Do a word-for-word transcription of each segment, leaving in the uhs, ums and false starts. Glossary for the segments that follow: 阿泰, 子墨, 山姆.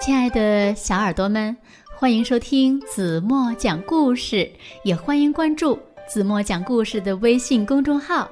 亲爱的小耳朵们，欢迎收听子墨讲故事，也欢迎关注子墨讲故事的微信公众号。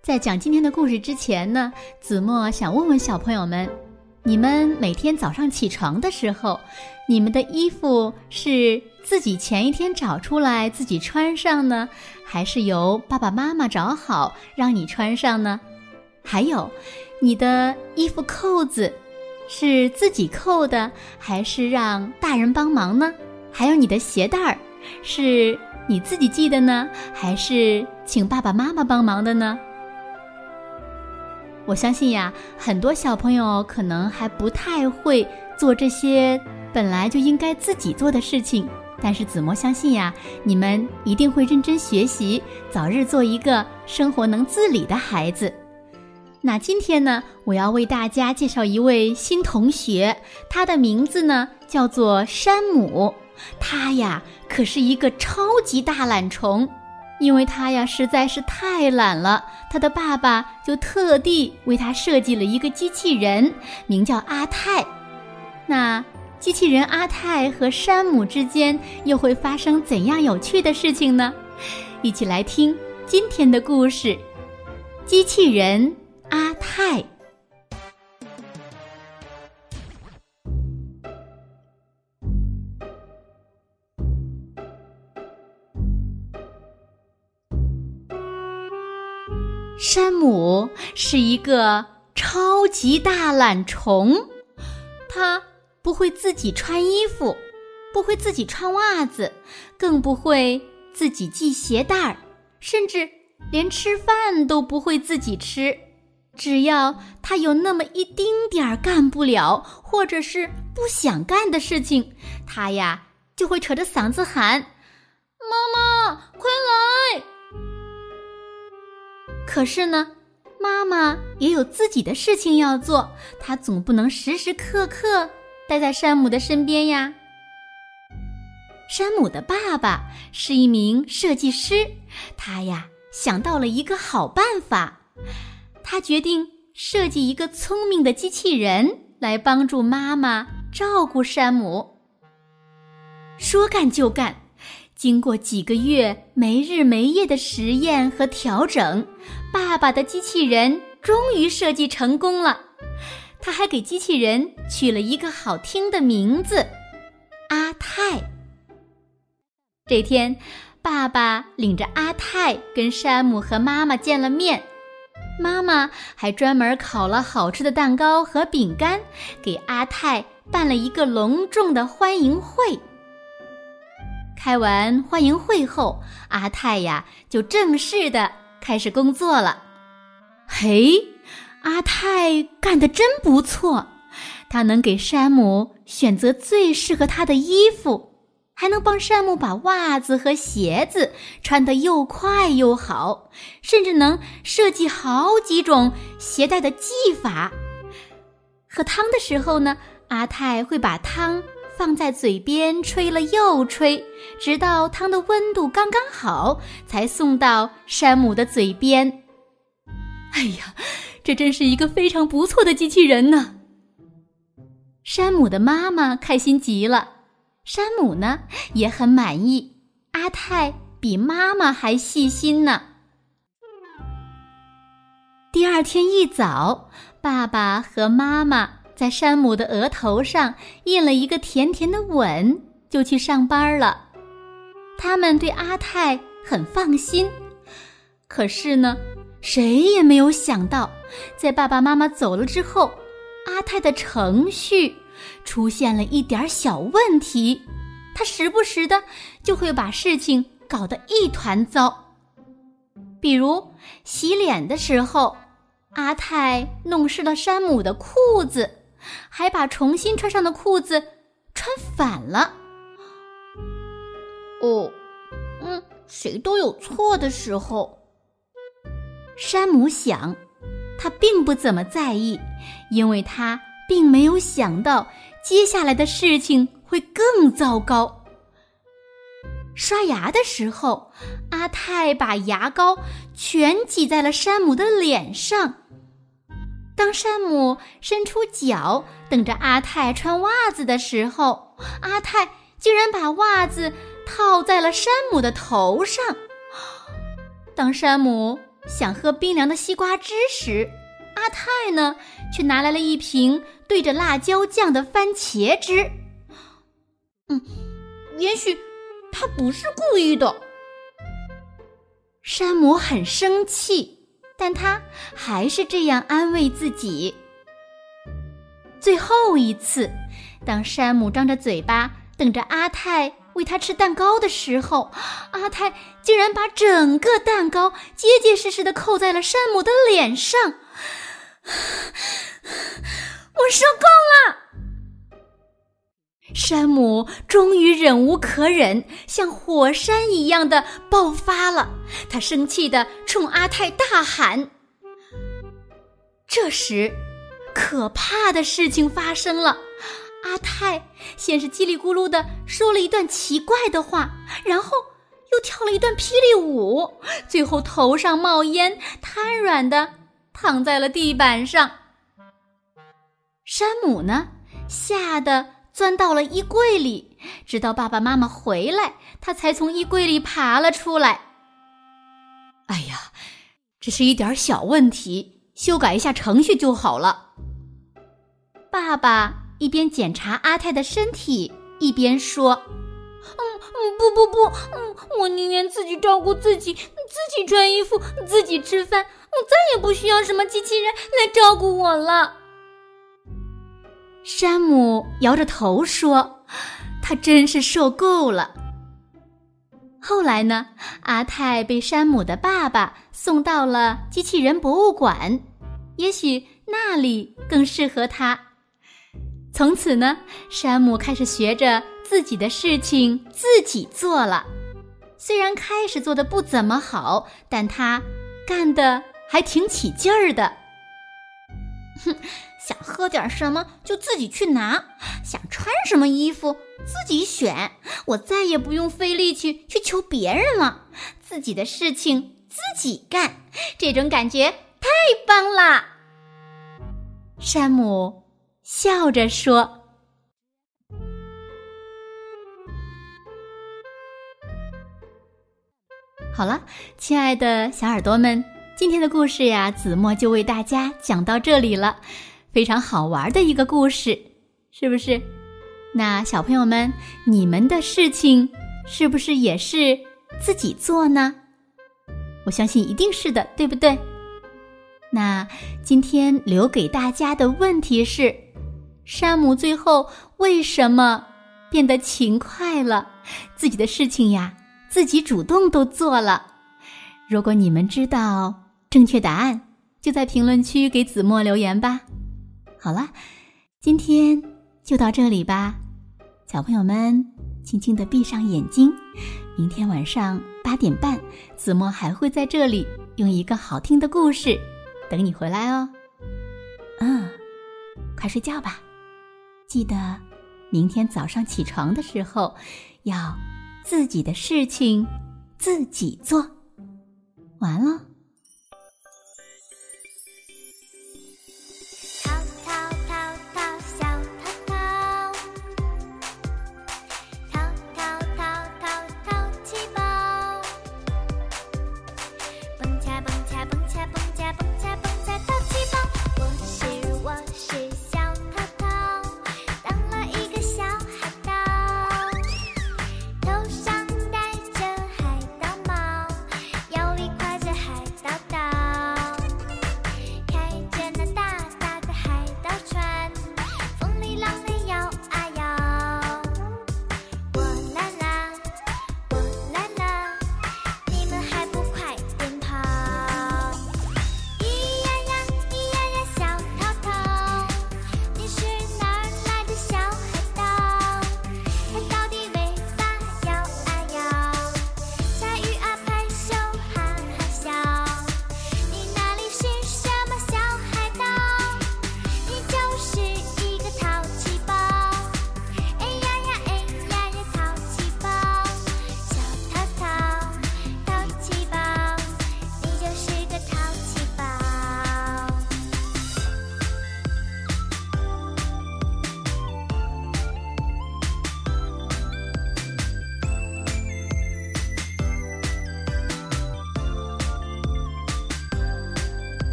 在讲今天的故事之前呢，子墨想问问小朋友们，你们每天早上起床的时候，你们的衣服是自己前一天找出来自己穿上呢，还是由爸爸妈妈找好让你穿上呢？还有，你的衣服扣子是自己扣的，还是让大人帮忙呢？还有你的鞋带儿是你自己系的呢，还是请爸爸妈妈帮忙的呢？我相信呀，很多小朋友可能还不太会做这些本来就应该自己做的事情，但是子墨相信呀，你们一定会认真学习，早日做一个生活能自理的孩子。那今天呢，我要为大家介绍一位新同学，他的名字呢叫做山姆。他呀可是一个超级大懒虫，因为他呀实在是太懒了，他的爸爸就特地为他设计了一个机器人，名叫阿泰。那机器人阿泰和山姆之间又会发生怎样有趣的事情呢？一起来听今天的故事，机器人阿泰。山姆是一个超级大懒虫，他不会自己穿衣服，不会自己穿袜子，更不会自己系鞋带儿，甚至连吃饭都不会自己吃。只要他有那么一丁点儿干不了或者是不想干的事情，他呀就会扯着嗓子喊：“妈妈，快来！”可是呢，妈妈也有自己的事情要做，她总不能时时刻刻待在山姆的身边呀。山姆的爸爸是一名设计师，他呀想到了一个好办法，他决定设计一个聪明的机器人来帮助妈妈照顾山姆。说干就干，经过几个月没日没夜的实验和调整，爸爸的机器人终于设计成功了。他还给机器人取了一个好听的名字，阿泰。这天，爸爸领着阿泰跟山姆和妈妈见了面，妈妈还专门烤了好吃的蛋糕和饼干，给阿泰办了一个隆重的欢迎会。开完欢迎会后，阿泰呀就正式的开始工作了。嘿，阿泰干得真不错，他能给山姆选择最适合他的衣服，还能帮山姆把袜子和鞋子穿得又快又好，甚至能设计好几种鞋带的系法。喝汤的时候呢，阿泰会把汤放在嘴边吹了又吹，直到汤的温度刚刚好，才送到山姆的嘴边。哎呀，这真是一个非常不错的机器人呢！山姆的妈妈开心极了，山姆呢也很满意，阿泰比妈妈还细心呢。第二天一早，爸爸和妈妈在山姆的额头上印了一个甜甜的吻，就去上班了。他们对阿泰很放心，可是呢，谁也没有想到，在爸爸妈妈走了之后，阿泰的程序出现了一点小问题，他时不时的就会把事情搞得一团糟。比如洗脸的时候，阿泰弄湿了山姆的裤子，还把重新穿上的裤子穿反了。哦，嗯，谁都有错的时候，山姆想。他并不怎么在意，因为他并没有想到接下来的事情会更糟糕。刷牙的时候，阿泰把牙膏全挤在了山姆的脸上，当山姆伸出脚等着阿泰穿袜子的时候，阿泰竟然把袜子套在了山姆的头上。当山姆想喝冰凉的西瓜汁时，阿泰呢却拿来了一瓶兑着辣椒酱的番茄汁。嗯，也许他不是故意的。山姆很生气，但他还是这样安慰自己。最后一次，当山姆张着嘴巴等着阿泰喂他吃蛋糕的时候，阿泰竟然把整个蛋糕结结实实地扣在了山姆的脸上。我受够了！山姆终于忍无可忍，像火山一样的爆发了。他生气地冲阿泰大喊。这时，可怕的事情发生了。阿泰先是叽里咕噜地说了一段奇怪的话，然后又跳了一段霹雳舞，最后头上冒烟，瘫软地躺在了地板上。山姆呢，吓得钻到了衣柜里，直到爸爸妈妈回来，他才从衣柜里爬了出来。哎呀，这是一点小问题，修改一下程序就好了。爸爸一边检查阿泰的身体，一边说：嗯，不不不，嗯，我宁愿自己照顾自己，自己穿衣服，自己吃饭，我再也不需要什么机器人来照顾我了。山姆摇着头说，他真是受够了。后来呢，阿泰被山姆的爸爸送到了机器人博物馆，也许那里更适合他。从此呢，山姆开始学着自己的事情自己做了。虽然开始做得不怎么好，但他干得还挺起劲儿的。哼，想喝点什么就自己去拿，想穿什么衣服自己选，我再也不用费力气去求别人了，自己的事情自己干，这种感觉太棒了。山姆笑着说。好了，亲爱的小耳朵们，今天的故事呀，子墨就为大家讲到这里了，非常好玩的一个故事，是不是？那小朋友们，你们的事情是不是也是自己做呢？我相信一定是的，对不对？那今天留给大家的问题是，山姆最后为什么变得勤快了？自己的事情呀，自己主动都做了。如果你们知道正确答案，就在评论区给子墨留言吧。好了，今天就到这里吧，小朋友们轻轻地闭上眼睛，明天晚上八点半，子墨还会在这里用一个好听的故事等你回来哦。嗯，快睡觉吧，记得明天早上起床的时候要自己的事情自己做。晚安了。